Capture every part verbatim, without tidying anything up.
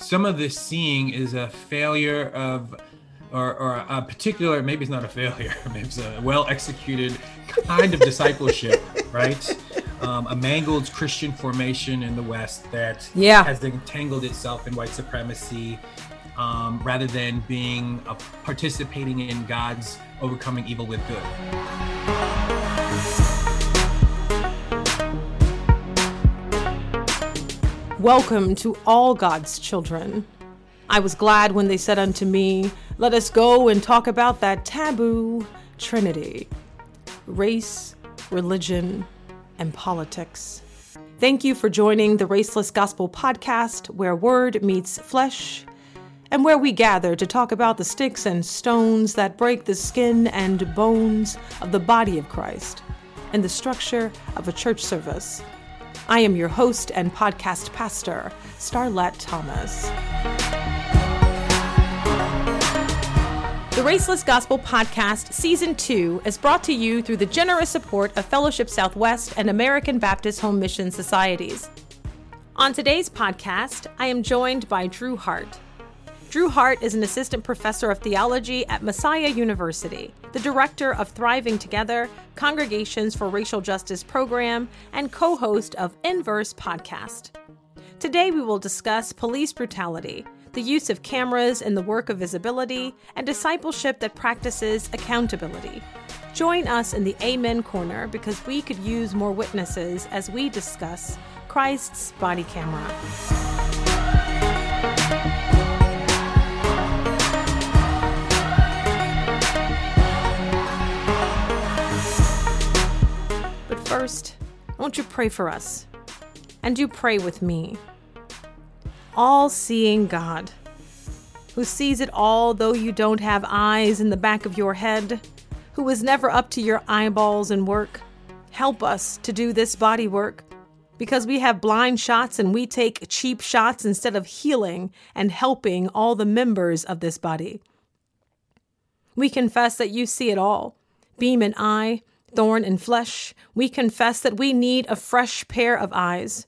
some of this seeing is a failure of, or, or a particular, maybe it's not a failure, maybe it's a well-executed kind of discipleship, right? Um, a mangled Christian formation in the West that yeah. has entangled itself in white supremacy, um, rather than being a, participating in God's overcoming evil with good. Welcome to all God's children. I was glad when they said unto me, let us go and talk about that taboo trinity, race, religion, and politics. Thank you for joining the Raceless Gospel podcast, where word meets flesh, and where we gather to talk about the sticks and stones that break the skin and bones of the body of Christ and the structure of a church service. I am your host and podcast pastor, Starlette Thomas. The Raceless Gospel Podcast Season two is brought to you through the generous support of Fellowship Southwest and American Baptist Home Mission Societies. On today's podcast, I am joined by Drew Hart. Drew Hart is an assistant professor of theology at Messiah University, the director of Thriving Together, Congregations for Racial Justice Program, and co-host of Inverse Podcast. Today we will discuss police brutality, the use of cameras in the work of visibility, and discipleship that practices accountability. Join us in the Amen Corner because we could use more witnesses as we discuss Christ's body camera. But first, won't you pray for us? And you pray with me. All-seeing God, who sees it all though you don't have eyes in the back of your head, who is never up to your eyeballs in work, help us to do this body work, because we have blind shots and we take cheap shots instead of healing and helping all the members of this body. We confess that you see it all, beam and eye, thorn and flesh. We confess that we need a fresh pair of eyes,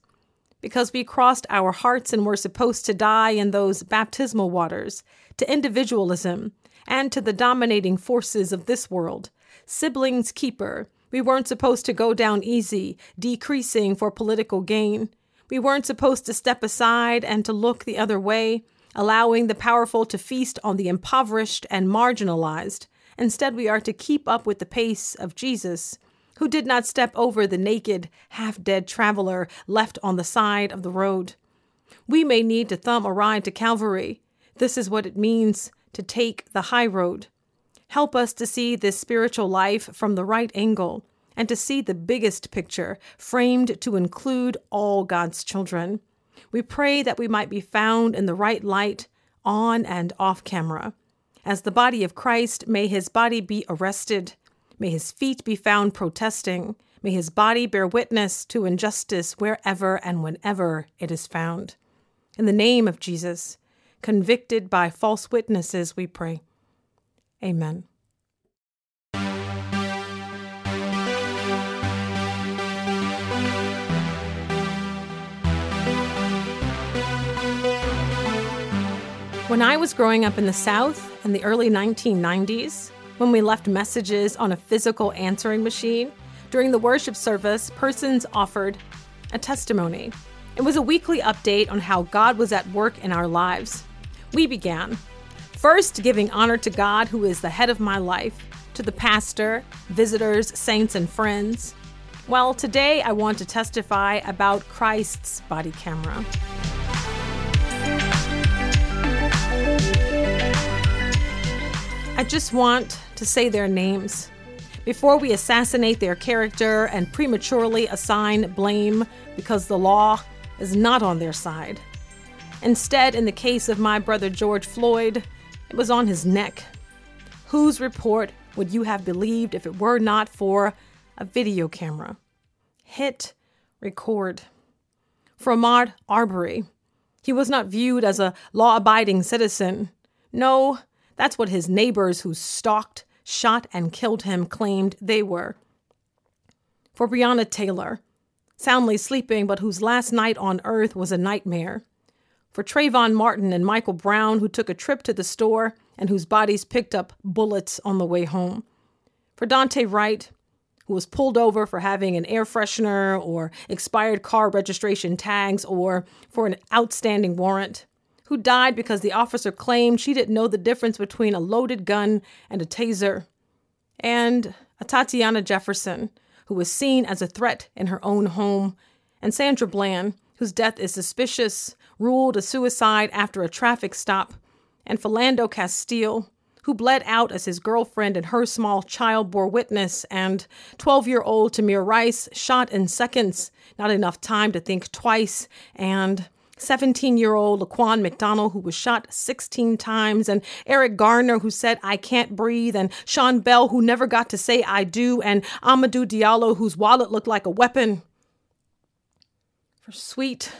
because we crossed our hearts and were supposed to die in those baptismal waters, to individualism and to the dominating forces of this world. Siblings keeper. We weren't supposed to go down easy, decreasing for political gain. We weren't supposed to step aside and to look the other way, allowing the powerful to feast on the impoverished and marginalized. Instead, we are to keep up with the pace of Jesus, who did not step over the naked, half-dead traveler left on the side of the road. We may need to thumb a ride to Calvary. This is what it means to take the high road. Help us to see this spiritual life from the right angle and to see the biggest picture, framed to include all God's children. We pray that we might be found in the right light, on and off camera. As the body of Christ, may his body be arrested. May his feet be found protesting. May his body bear witness to injustice wherever and whenever it is found. In the name of Jesus, convicted by false witnesses, we pray. Amen. When I was growing up in the South in the early nineteen nineties, when we left messages on a physical answering machine, during the worship service, persons offered a testimony. It was a weekly update on how God was at work in our lives. We began first giving honor to God, who is the head of my life, to the pastor, visitors, saints, and friends. Well, today I want to testify about Christ's body camera. I just want to say their names before we assassinate their character and prematurely assign blame, because the law is not on their side. Instead, in the case of my brother George Floyd, it was on his neck. Whose report would you have believed if it were not for a video camera? Hit record. For Ahmaud Arbery, he was not viewed as a law-abiding citizen. No, that's what his neighbors who stalked, shot, and killed him claimed they were. For Breonna Taylor, soundly sleeping, but whose last night on earth was a nightmare. For Trayvon Martin and Michael Brown, who took a trip to the store and whose bodies picked up bullets on the way home. For Dante Wright, who was pulled over for having an air freshener or expired car registration tags or for an outstanding warrant, who died because the officer claimed she didn't know the difference between a loaded gun and a taser. And a Tatiana Jefferson, who was seen as a threat in her own home, and Sandra Bland, whose death is suspicious, ruled a suicide after a traffic stop, and Philando Castile, who bled out as his girlfriend and her small child bore witness, and twelve-year-old Tamir Rice, shot in seconds, not enough time to think twice, and seventeen-year-old Laquan McDonald, who was shot sixteen times, and Eric Garner, who said, "I can't breathe," and Sean Bell, who never got to say, "I do," and Amadou Diallo, whose wallet looked like a weapon. For sweet,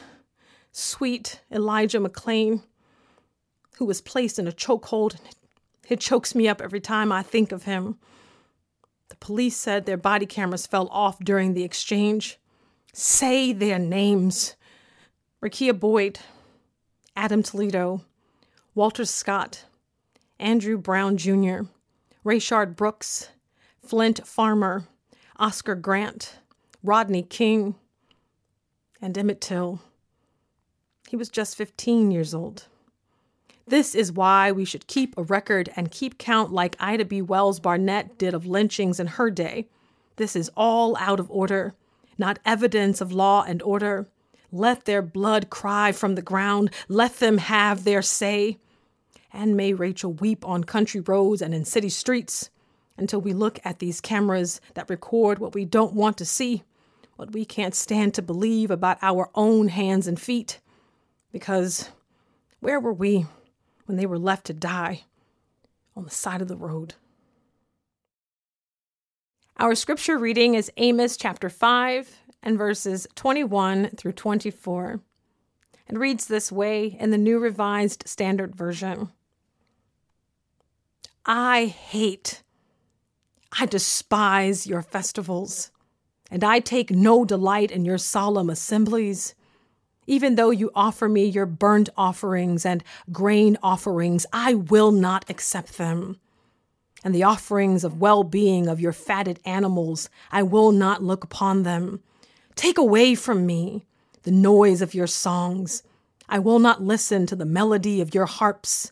sweet Elijah McClain, who was placed in a chokehold. It chokes me up every time I think of him. The police said their body cameras fell off during the exchange. Say their names. Rakia Boyd, Adam Toledo, Walter Scott, Andrew Brown Junior, Rayshard Brooks, Flint Farmer, Oscar Grant, Rodney King, and Emmett Till. He was just fifteen years old. This is why we should keep a record and keep count like Ida B. Wells Barnett did of lynchings in her day. This is all out of order, not evidence of law and order. Let their blood cry from the ground. Let them have their say. And may Rachel weep on country roads and in city streets until we look at these cameras that record what we don't want to see, what we can't stand to believe about our own hands and feet. Because where were we when they were left to die on the side of the road? Our scripture reading is Amos chapter five and verses twenty-one through twenty-four. It reads this way in the New Revised Standard Version. I hate, I despise your festivals, and I take no delight in your solemn assemblies. Even though you offer me your burnt offerings and grain offerings, I will not accept them. And the offerings of well-being of your fatted animals, I will not look upon them. Take away from me the noise of your songs. I will not listen to the melody of your harps.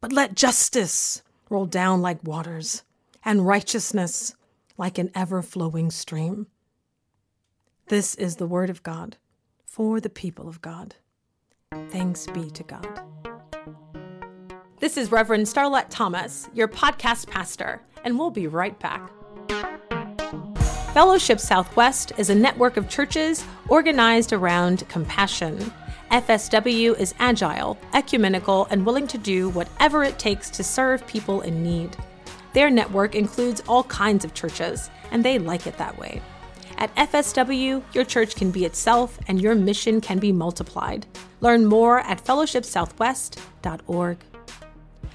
But let justice roll down like waters, and righteousness like an ever-flowing stream. This is the word of God. For the people of God. Thanks be to God. This is Reverend Starlette Thomas, your podcast pastor, and we'll be right back. Fellowship Southwest is a network of churches organized around compassion. F S W is agile, ecumenical, and willing to do whatever it takes to serve people in need. Their network includes all kinds of churches, and they like it that way. At F S W, your church can be itself and your mission can be multiplied. Learn more at fellowship southwest dot org.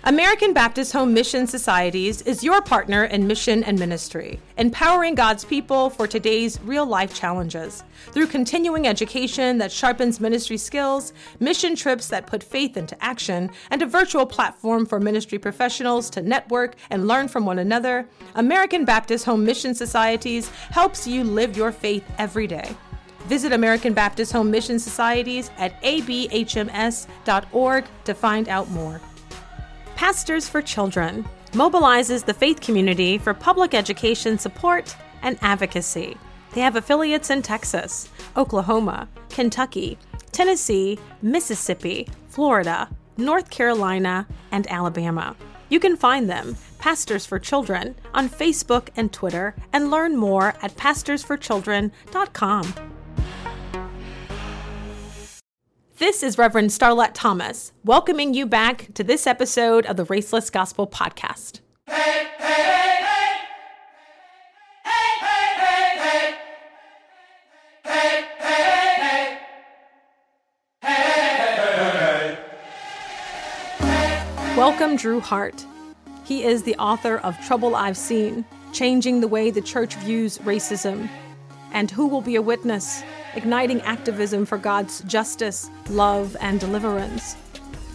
American Baptist Home Mission Societies is your partner in mission and ministry, empowering God's people for today's real-life challenges. Through continuing education that sharpens ministry skills, mission trips that put faith into action, and a virtual platform for ministry professionals to network and learn from one another, American Baptist Home Mission Societies helps you live your faith every day. Visit American Baptist Home Mission Societies at a b h m s dot org to find out more. Pastors for Children mobilizes the faith community for public education support and advocacy. They have affiliates in Texas, Oklahoma, Kentucky, Tennessee, Mississippi, Florida, North Carolina, and Alabama. You can find them, Pastors for Children, on Facebook and Twitter, and learn more at pastors for children dot com. This is Reverend Starlette Thomas, welcoming you back to this episode of the Raceless Gospel podcast. Hey, hey, hey, hey. Hey, hey, hey, hey. Hey, hey, hey, hey. Hey, hey, hey. Welcome Drew Hart. He is the author of Trouble I've Seen, Changing the Way the Church Views Racism, and Who Will Be a Witness? igniting activism for God's justice, love, and deliverance.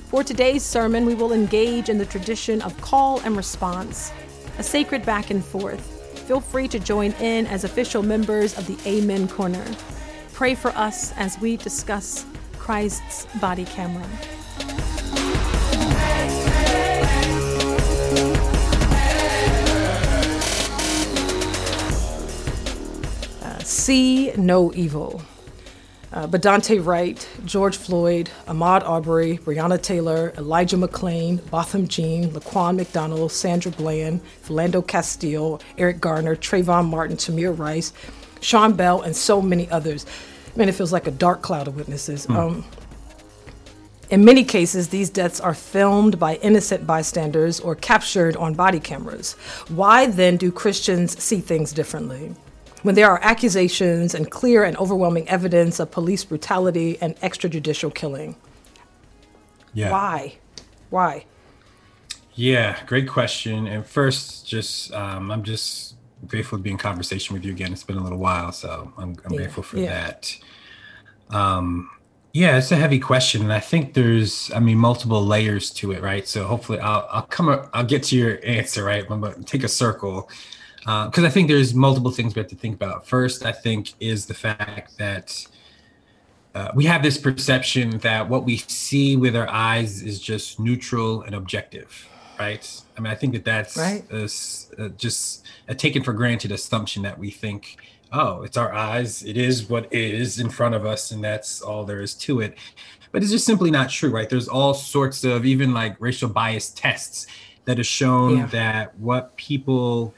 For today's sermon, we will engage in the tradition of call and response, a sacred back and forth. Feel free to join in as official members of the Amen Corner. Pray for us as we discuss Christ's body camera. Uh, see no evil. Uh, but Dante Wright, George Floyd, Ahmaud Arbery, Breonna Taylor, Elijah McClain, Botham Jean, Laquan McDonald, Sandra Bland, Philando Castile, Eric Garner, Trayvon Martin, Tamir Rice, Sean Bell, and so many others. I mean, it feels like a dark cloud of witnesses. Mm. Um, in many cases, these deaths are filmed by innocent bystanders or captured on body cameras. Why then do Christians see things differently? When there are accusations and clear and overwhelming evidence of police brutality and extrajudicial killing. Yeah. Why? Why? Yeah, great question. And first, just um, I'm just grateful to be in conversation with you again. It's been a little while, so I'm, I'm yeah. grateful for yeah. that. Um, yeah, it's a heavy question. And I think there's, I mean, multiple layers to it, right? So hopefully I'll, I'll come, a, I'll get to your answer, right? I'm going to take a circle. Because uh, I think there's multiple things we have to think about. First, I think, is the fact that uh, we have this perception that what we see with our eyes is just neutral and objective, right? I mean, I think that that's right. a, a, just a taken for granted assumption that we think, oh, it's our eyes. It is what is in front of us, and that's all there is to it. But it's just simply not true, right? There's all sorts of even like racial bias tests that have shown yeah. that what people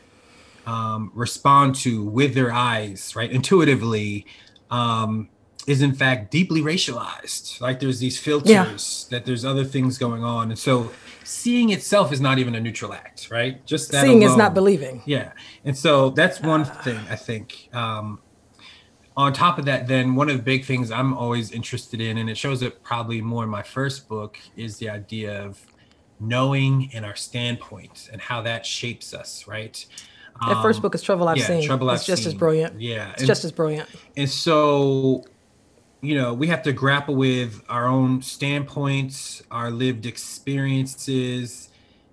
Um, respond to with their eyes, right, intuitively, um, is in fact deeply racialized. Like there's these filters, yeah. that there's other things going on. And so seeing itself is not even a neutral act, right? Just that seeing alone is not believing. Yeah. And so that's one uh. thing, I think. Um, on top of that, then, one of the big things I'm always interested in, and it shows up probably more in my first book, is the idea of knowing and our standpoint and how that shapes us, right? That first book is Trouble I've yeah, Seen. Trouble I've it's just seen. as brilliant. Yeah. It's and, just as brilliant. And so, you know, we have to grapple with our own standpoints, our lived experiences,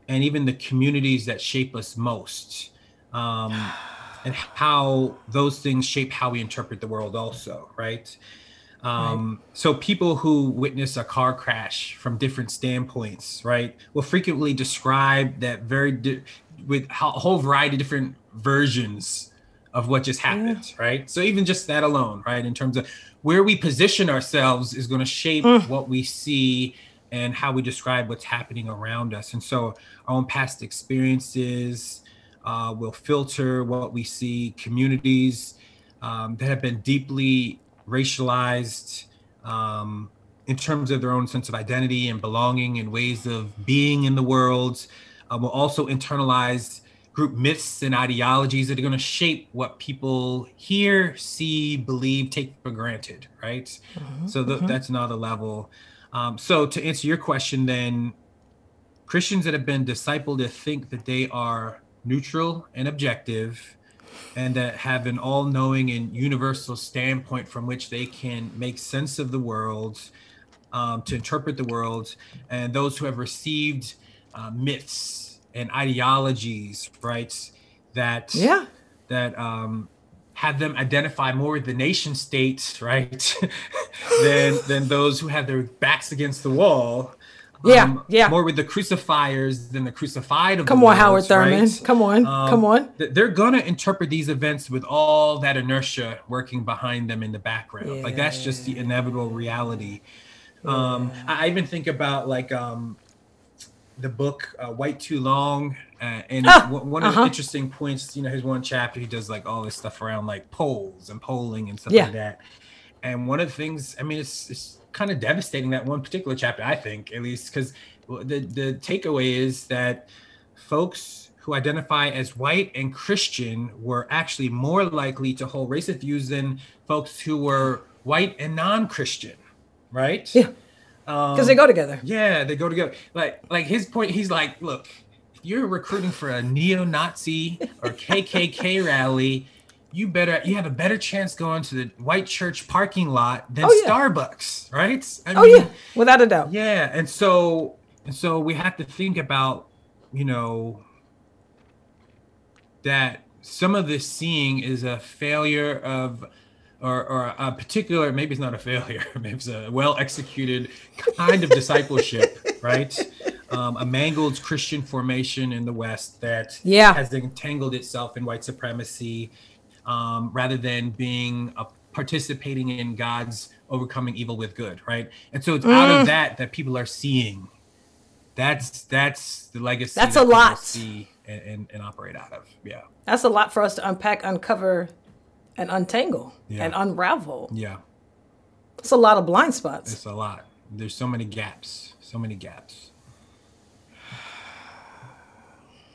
and even the communities that shape us most, um, and how those things shape how we interpret the world also, right? Um, right. So people who witness a car crash from different standpoints, right, will frequently describe that very di- with a whole variety of different versions of what just happened, yeah. right? So even just that alone, right, in terms of where we position ourselves is going to shape mm. what we see and how we describe what's happening around us. And so our own past experiences uh, will filter what we see, communities um, that have been deeply racialized um, in terms of their own sense of identity and belonging and ways of being in the world. Uh, will also internalize group myths and ideologies that are going to shape what people hear, see, believe, take for granted, right? Mm-hmm, so th- mm-hmm. that's another level. Um, so to answer your question then, Christians that have been discipled to think that they are neutral and objective and that have an all-knowing and universal standpoint from which they can make sense of the world, um, to interpret the world, and those who have received Uh, myths and ideologies, right, that yeah. that um, have them identify more with the nation states, right, than than those who have their backs against the wall. Yeah, um, yeah. More with the crucifiers than the crucified of the world. Come on, Howard Thurman. Right? Come on, um, come on. Th- they're going to interpret these events with all that inertia working behind them in the background. Yeah. Like, that's just the inevitable reality. Yeah. Um, I-, I even think about, like, um, the book uh, White Too Long, uh, and oh, w- one of uh-huh. the interesting points, you know, his one chapter, he does like all this stuff around like polls and polling and stuff yeah. like that. And one of the things, I mean, it's it's kind of devastating, that one particular chapter, I think, at least, because the, the takeaway is that folks who identify as white and Christian were actually more likely to hold racist views than folks who were white and non-Christian, right? Yeah. Because um, they go together. Yeah, they go together. Like, like his point, he's like, look, if you're recruiting for a neo-Nazi or K K K rally, you better you have a better chance going to the white church parking lot than oh, yeah. Starbucks, right? I oh mean, yeah, without a doubt. Yeah, and so and so we have to think about, you know, that some of this seeing is a failure of, or or a particular, maybe it's not a failure, maybe it's a well-executed kind of discipleship, right? Um, a mangled Christian formation in the West that yeah. has entangled itself in white supremacy, um, rather than being a, participating in God's overcoming evil with good, right? And so it's mm. out of that that people are seeing. That's that's the legacy. That's that a lot. See and, and, and operate out of. Yeah. That's a lot for us to unpack, uncover, and untangle yeah. and unravel. Yeah. It's a lot of blind spots. It's a lot. There's so many gaps. So many gaps.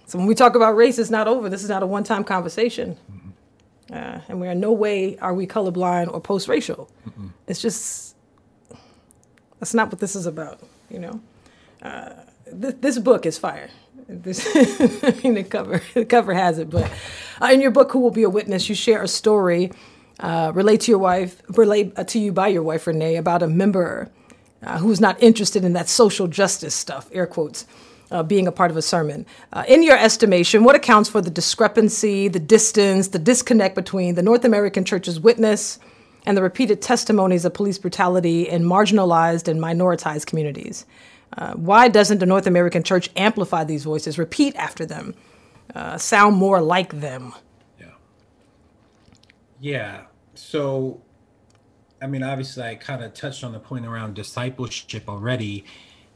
So when we talk about race, it's not over. This is not a one-time conversation. Mm-hmm. Uh, and we're in no way are we colorblind or post-racial. Mm-mm. It's just, that's not what this is about, you know? Uh, th- this book is fire. This, I mean, the cover, the cover has it. But uh, in your book, Who Will Be a Witness, you share a story, uh, relate to your wife, relate uh, to you by your wife, Renee, about a member uh, who's not interested in that social justice stuff, air quotes, Uh, being a part of a sermon. Uh, in your estimation, what accounts for the discrepancy, the distance, the disconnect between the North American church's witness and the repeated testimonies of police brutality in marginalized and minoritized communities? Uh, why doesn't the North American church amplify these voices, repeat after them, uh, sound more like them? Yeah. Yeah. So, I mean, obviously, I kind of touched on the point around discipleship already.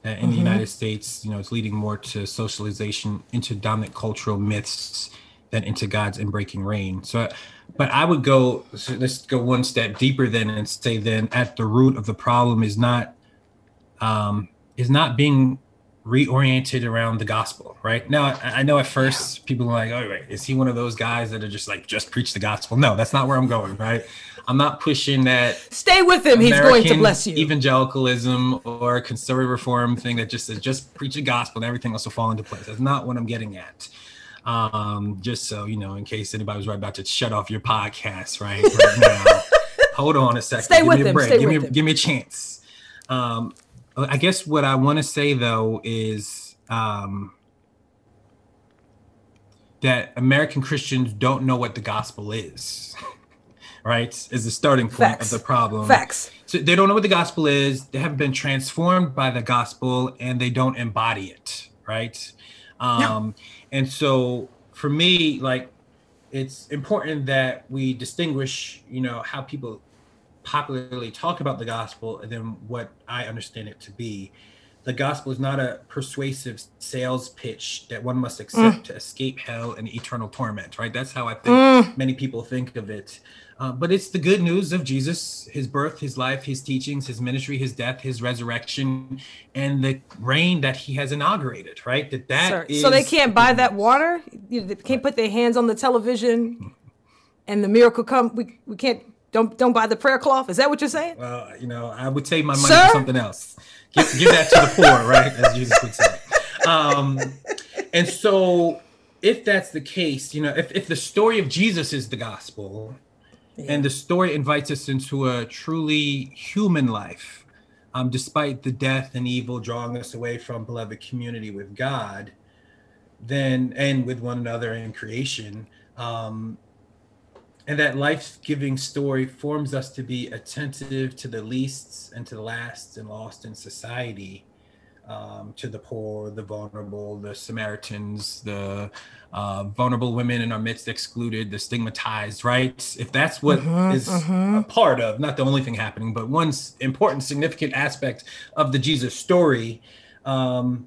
Uh, in mm-hmm. the United States, you know, it's leading more to socialization into dominant cultural myths than into God's unbreaking reign. So, but I would go, so let's go one step deeper then and say then at the root of the problem is not, um, is not being reoriented around the gospel, right? Now, I, I know at first people are like, oh, wait, is he one of those guys that are just like, just preach the gospel? No, that's not where I'm going, right? I'm not pushing that. Stay with him. American He's going to bless you. Evangelicalism or conservative reform thing that just says just preach the gospel and everything else will fall into place. That's not what I'm getting at. Um, just so you know, in case anybody was right about to shut off your podcast right, right now. Hold on a second. Stay give with me a him. Break. Stay give, with me, him. Give me a chance. Um, I guess what I want to say though is um, that American Christians don't know what the gospel is. Right, is the starting point Facts. Of the problem. Facts. So they don't know what the gospel is. They haven't been transformed by the gospel, and they don't embody it. Right, um, no. And so for me, like, it's important that we distinguish, you know, how people popularly talk about the gospel and then what I understand it to be. The gospel is not a persuasive sales pitch that one must accept mm. to escape hell and eternal torment. Right, that's how I think mm. many people think of it. Uh, but it's the good news of Jesus, his birth, his life, his teachings, his ministry, his death, his resurrection, and the reign that he has inaugurated, right? That that Sir, is... So they can't buy that water? They can't put their hands on the television and the miracle come? We we can't... Don't don't buy the prayer cloth? Is that what you're saying? Well, you know, I would save my money Sir? For something else. Give, give that to the poor, right? As Jesus would say. Um, and so if that's the case, you know, if, if the story of Jesus is the gospel... Yeah. And the story invites us into a truly human life, um, despite the death and evil drawing us away from beloved community with God, then and with one another in creation. Um, and that life-giving story forms us to be attentive to the least and to the last and lost in society, um, to the poor, the vulnerable, the Samaritans, the uh, vulnerable women in our midst excluded, the stigmatized, right? If that's what mm-hmm, is mm-hmm. a part of, not the only thing happening, but one important, significant aspect of the Jesus story, um,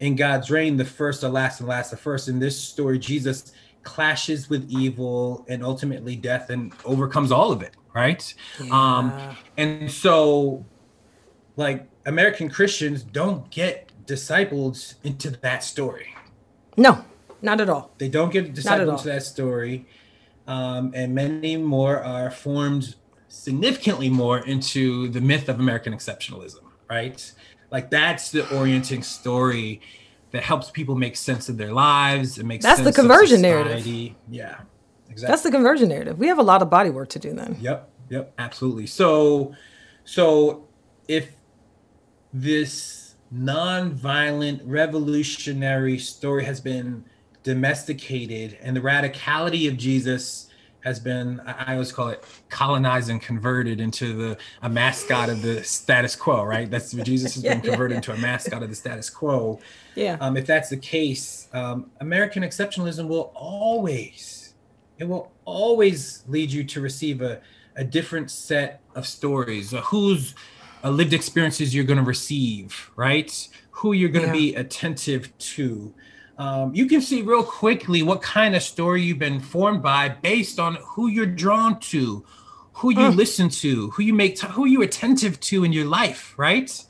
in God's reign, the first are last and last are first. In this story, Jesus clashes with evil and ultimately death and overcomes all of it, right? Yeah. Um, and so, like, American Christians don't get discipled into that story. No, not at all. They don't get discipled into that story. Um, and many more are formed significantly more into the myth of American exceptionalism, right? Like that's the orienting story that helps people make sense of their lives. It makes sense of society. That's the conversion narrative. Yeah. exactly. That's the conversion narrative. We have a lot of body work to do then. Yep, yep, absolutely. So, so if this nonviolent revolutionary story has been domesticated and the radicality of Jesus has been, I always call it, colonized and converted into the a mascot of the status quo, right? That's what Jesus has yeah, been converted yeah, yeah. into, a mascot of the status quo. Yeah. Um, if that's the case, um, American exceptionalism will always, it will always lead you to receive a, a different set of stories, a whose a lived experiences you're going to receive, right? Who you're going to yeah. be attentive to. Um, you can see real quickly what kind of story you've been formed by based on who you're drawn to, who you uh. listen to, who you make, t- who you're attentive to in your life, right?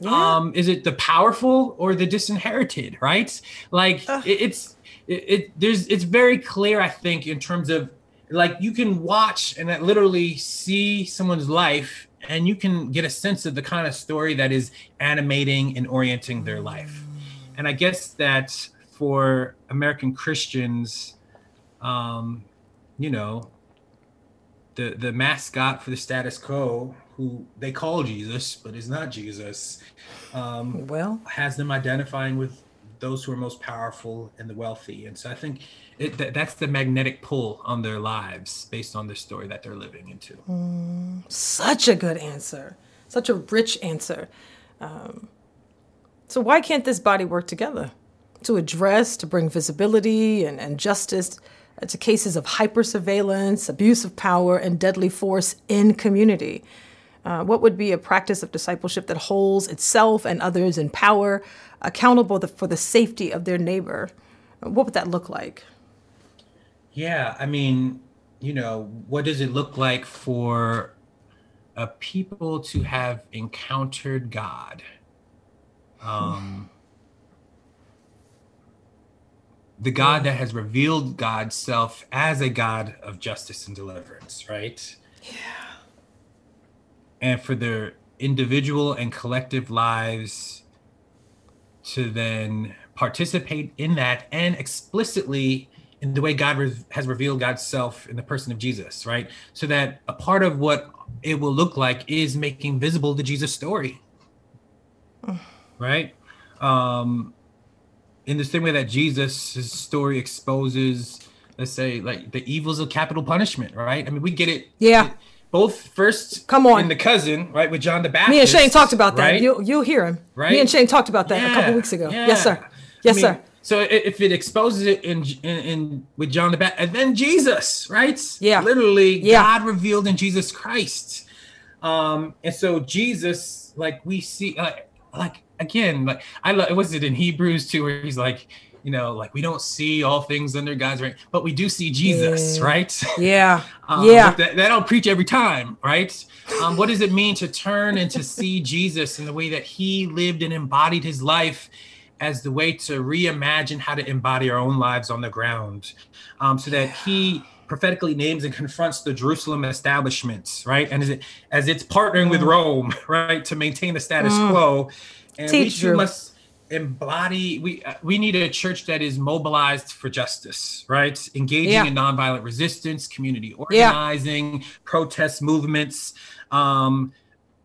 Yeah. Um, is it the powerful or the disinherited, right? Like uh. it, it's, it, it, there's, it's very clear, I think, in terms of like, you can watch and literally see someone's life and you can get a sense of the kind of story that is animating and orienting their life. And I guess that, for American Christians, um, you know, the the mascot for the status quo, who they call Jesus, but is not Jesus, um, well, has them identifying with those who are most powerful and the wealthy. And so I think it, th- that's the magnetic pull on their lives based on the story that they're living into. Mm, such a good answer. Such a rich answer. Um, so why can't this body work together? To address, to bring visibility and, and justice uh, to cases of hypersurveillance, abuse of power, and deadly force in community. Uh, what would be a practice of discipleship that holds itself and others in power accountable the, for the safety of their neighbor? What would that look like? Yeah, I mean, you know, what does it look like for a people to have encountered God? Um. Hmm. The God that has revealed God's self as a God of justice and deliverance, right? Yeah. And for their individual and collective lives to then participate in that and explicitly in the way God re- has revealed God's self in the person of Jesus, right? So that a part of what it will look like is making visible the Jesus story, oh. right? Um, in the same way that Jesus' story exposes, let's say, like the evils of capital punishment, right? I mean, we get it. Yeah. Both first Come on. in The Cousin, right, with John the Baptist. Me and Shane talked about that. Right? You, you'll hear him. Right? Me and Shane talked about that yeah. a couple weeks ago. Yeah. Yes, sir. Yes, I mean, sir. So if it exposes it in, in, in with John the Baptist, and then Jesus, right? Yeah. Literally yeah. God revealed in Jesus Christ. Um, and so Jesus, like we see, uh, like, Again, like I love, was it in Hebrews too, where he's like, you know, like we don't see all things under God's reign, but we do see Jesus, yeah. right? Yeah, um, yeah. That, that don't preach every time, right? Um, what does it mean to turn and to see Jesus in the way that he lived and embodied his life as the way to reimagine how to embody our own lives on the ground, um, so that he prophetically names and confronts the Jerusalem establishments, right? And as, it, as it's partnering mm. with Rome, right, to maintain the status mm. quo. And Teach we must embody, we uh, we need a church that is mobilized for justice, right? Engaging yeah. in nonviolent resistance, community organizing, yeah. protest movements. Um,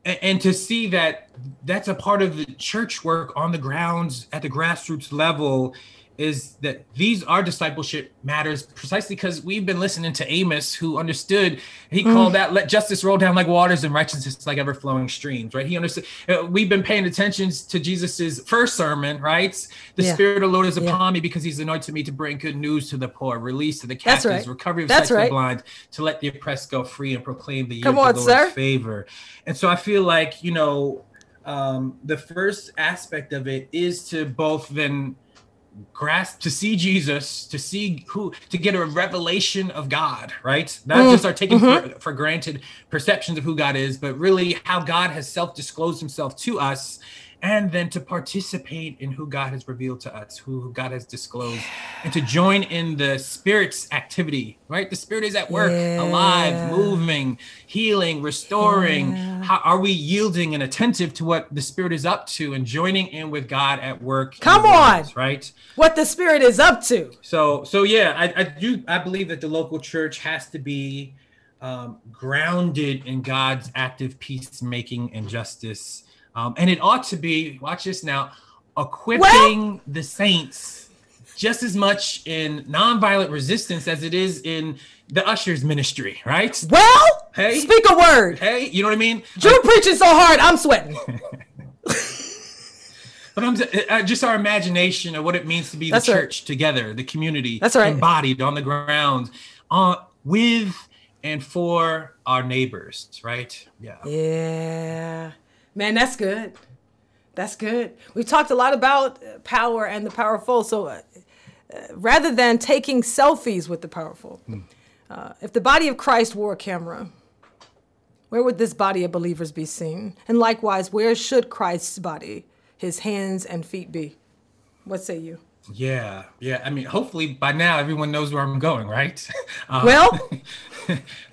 and, and to see that that's a part of the church work on the grounds at the grassroots level is that these are discipleship matters precisely because we've been listening to Amos, who understood, he mm. called that, let justice roll down like waters and righteousness like ever flowing streams, right? He understood, uh, we've been paying attention to Jesus's first sermon, right? The yeah. Spirit of the Lord is upon yeah. me because he's anointed me to bring good news to the poor, release to the captives, right. recovery of sight to right. the blind, to let the oppressed go free and proclaim the year Come of the on, Lord's sir. favor. And so I feel like, you know, um, the first aspect of it is to both then grasp, to see Jesus, to see who, to get a revelation of God, right? Not mm. just our taking mm-hmm. for, for granted perceptions of who God is, but really how God has self-disclosed himself to us and then to participate in who God has revealed to us, who, who God has disclosed, and to join in the Spirit's activity, right? The Spirit is at work, yeah. alive, moving, healing, restoring. Yeah. How are we yielding and attentive to what the Spirit is up to and joining in with God at work? Come on, lives, right? What the Spirit is up to. So, so yeah, I, I do. I believe that the local church has to be um, grounded in God's active peacemaking and justice. Um, and it ought to be, watch this now, equipping well, the saints just as much in nonviolent resistance as it is in the ushers ministry, right? Well, hey, speak a word. Hey, you know what I mean? Drew like, preaching so hard, I'm sweating. But I'm just our imagination of what it means to be That's the right. church together, the community, That's right. embodied on the ground, uh, with and for our neighbors, right? Yeah. Yeah. Man, that's good. That's good. We've talked a lot about power and the powerful. So uh, uh, rather than taking selfies with the powerful, mm. uh, if the body of Christ wore a camera, where would this body of believers be seen? And likewise, where should Christ's body, his hands and feet be? What say you? Yeah. Yeah. I mean, hopefully by now everyone knows where I'm going, right? Um, well,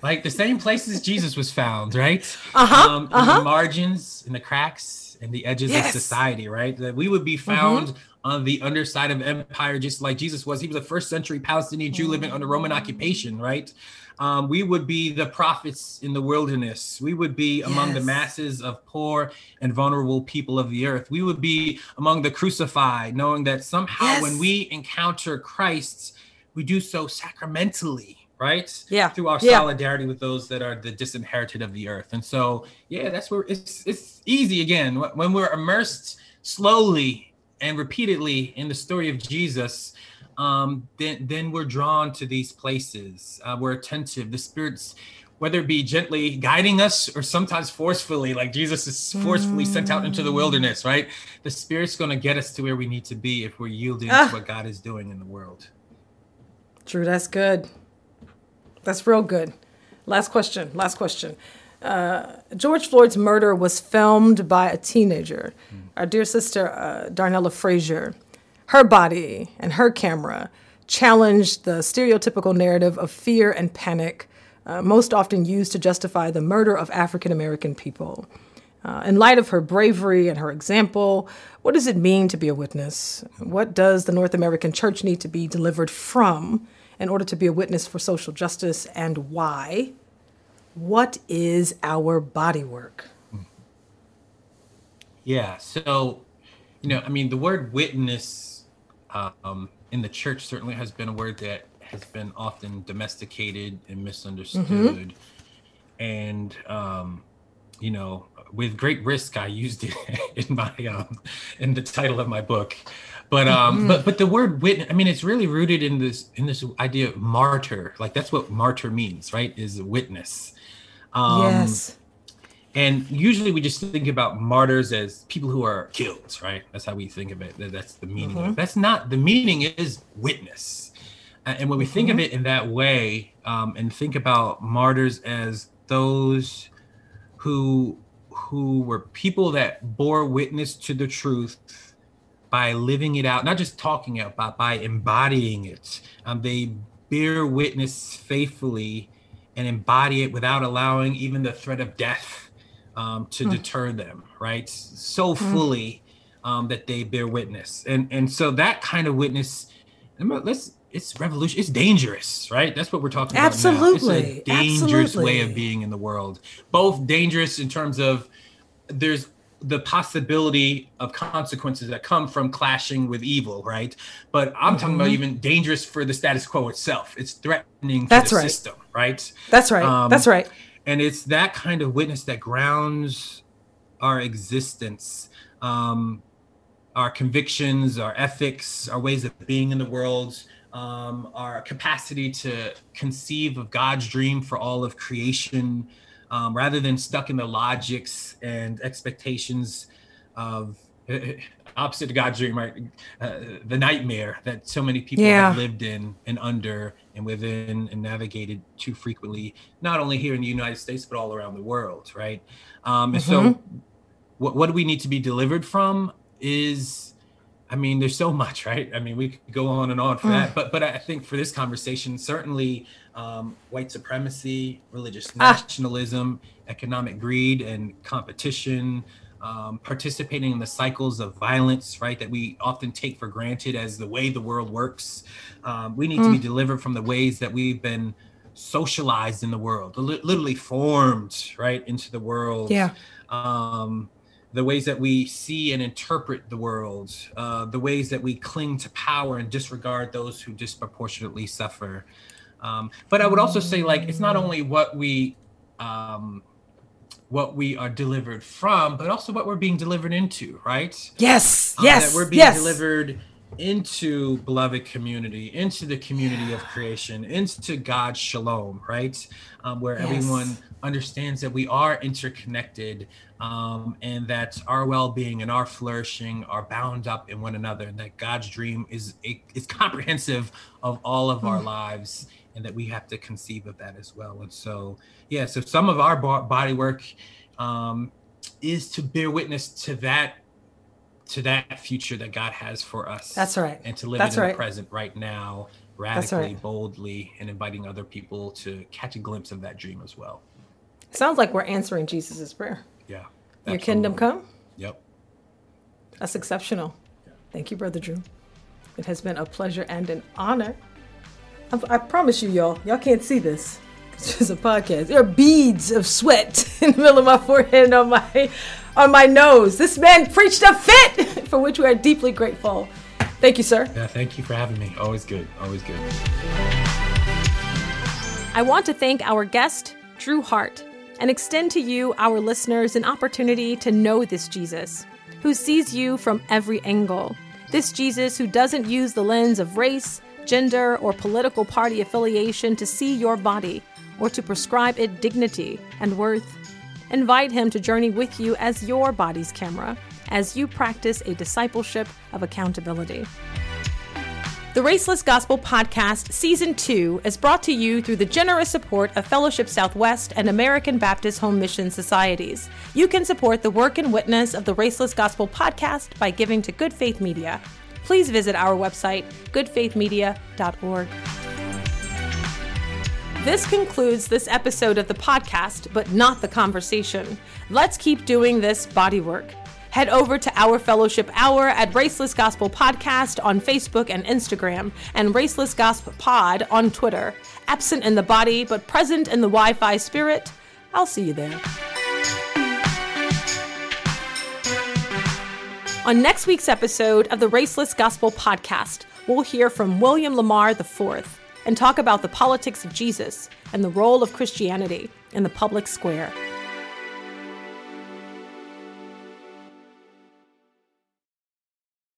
like the same places Jesus was found, right? Uh-huh. Um, in uh-huh. the margins, in the cracks, in the edges yes. of society, right? That we would be found mm-hmm. on the underside of empire, just like Jesus was. He was a first century Palestinian Jew mm-hmm. living under Roman occupation, right? Um, we would be the prophets in the wilderness. We would be among yes. the masses of poor and vulnerable people of the earth. We would be among the crucified, knowing that somehow yes. when we encounter Christ, we do so sacramentally, right? Yeah. Through our yeah. solidarity with those that are the disinherited of the earth. And so, yeah, that's where it's, it's easy again. When we're immersed slowly and repeatedly in the story of Jesus, Um, then, then we're drawn to these places. Uh, we're attentive. The Spirit's, whether it be gently guiding us or sometimes forcefully, like Jesus is forcefully mm. sent out into the wilderness, right? The Spirit's going to get us to where we need to be if we're yielding ah. to what God is doing in the world. Drew, that's good. That's real good. Last question. Last question. Uh, George Floyd's murder was filmed by a teenager. Mm. Our dear sister, uh, Darnella Frazier, her body and her camera challenged the stereotypical narrative of fear and panic, uh, most often used to justify the murder of African-American people. Uh, in light of her bravery and her example, what does it mean to be a witness? What does the North American church need to be delivered from in order to be a witness for social justice, and why? What is our body work? Yeah, so, you know, I mean, the word witness Um, in the church certainly has been a word that has been often domesticated and misunderstood. Mm-hmm. And, um, you know, with great risk, I used it in my, um, in the title of my book, but, um, mm-hmm. but, but the word witness, I mean, it's really rooted in this, in this idea of martyr. Like that's what martyr means, right? Is a witness. Um, yes. And usually we just think about martyrs as people who are killed, right? That's how we think of it. That's the meaning mm-hmm. of it. That's not, the meaning is witness. Uh, and when we mm-hmm. think of it in that way, um, and think about martyrs as those who, who were people that bore witness to the truth by living it out, not just talking about, by embodying it. Um, they bear witness faithfully and embody it without allowing even the threat of death Um, to mm. deter them, right? So fully um, that they bear witness, and and so that kind of witness, let's it's revolution. It's dangerous, right? That's what we're talking about. Absolutely, now. It's a dangerous Absolutely. way of being in the world. Both dangerous in terms of there's the possibility of consequences that come from clashing with evil, right? But I'm mm-hmm. talking about even dangerous for the status quo itself. It's threatening That's to the right. system, right? That's right. Um, That's right. And it's that kind of witness that grounds our existence, um, our convictions, our ethics, our ways of being in the world, um, our capacity to conceive of God's dream for all of creation, um, rather than stuck in the logics and expectations of uh, opposite to God's dream, right? Uh, the nightmare that so many people yeah. have lived in and under and within and navigated too frequently, not only here in the United States, but all around the world, right? Um, and mm-hmm. so what, what do we need to be delivered from is, I mean, there's so much, right? I mean, we could go on and on for mm. that, but but I think for this conversation, certainly um, white supremacy, religious nationalism, ah. economic greed and competition, um, participating in the cycles of violence, right, that we often take for granted as the way the world works. Um, we need mm. to be delivered from the ways that we've been socialized in the world, li- literally formed, right, into the world. Yeah. Um, the ways that we see and interpret the world, uh, the ways that we cling to power and disregard those who disproportionately suffer. Um, but I would also say, like, it's not only what we um, what we are delivered from, but also what we're being delivered into, right? Yes, um, yes, that we're being yes. delivered into beloved community, into the community of creation, into God's shalom, right? Um, where yes. everyone understands that we are interconnected, um, and that our well-being and our flourishing are bound up in one another, and that God's dream is is comprehensive of all of mm. our lives, and that we have to conceive of that as well. And so, yeah, so some of our body work um, is to bear witness to that to that future that God has for us. That's right. And to live That's it in right. the present right now, radically, right. boldly, and inviting other people to catch a glimpse of that dream as well. It sounds like we're answering Jesus's prayer. Yeah. Absolutely. Your kingdom come. Yep. That's exceptional. Yeah. Thank you, Brother Drew. It has been a pleasure and an honor. I, I promise you, y'all, y'all can't see this. It's just a podcast. There are beads of sweat in the middle of my forehead and on my, on my nose. This man preached a fit, for which we are deeply grateful. Thank you, sir. Yeah, thank you for having me. Always good. Always good. I want to thank our guest, Drew Hart, and extend to you, our listeners, an opportunity to know this Jesus, who sees you from every angle. This Jesus who doesn't use the lens of race, gender, or political party affiliation to see your body, or to prescribe it dignity and worth. Invite him to journey with you as your body's camera, as you practice a discipleship of accountability. The Raceless Gospel Podcast Season two is brought to you through the generous support of Fellowship Southwest and American Baptist Home Mission Societies. You can support the work and witness of the Raceless Gospel Podcast by giving to Good Faith Media. Please visit our website, good faith media dot org. This concludes this episode of the podcast, but not the conversation. Let's keep doing this body work. Head over to our fellowship hour at Raceless Gospel Podcast on Facebook and Instagram, and Raceless Gospel Pod on Twitter. Absent in the body, but present in the Wi-Fi spirit. I'll see you there. On next week's episode of the Raceless Gospel Podcast, we'll hear from William Lamar the fourth. And talk about the politics of Jesus and the role of Christianity in the public square.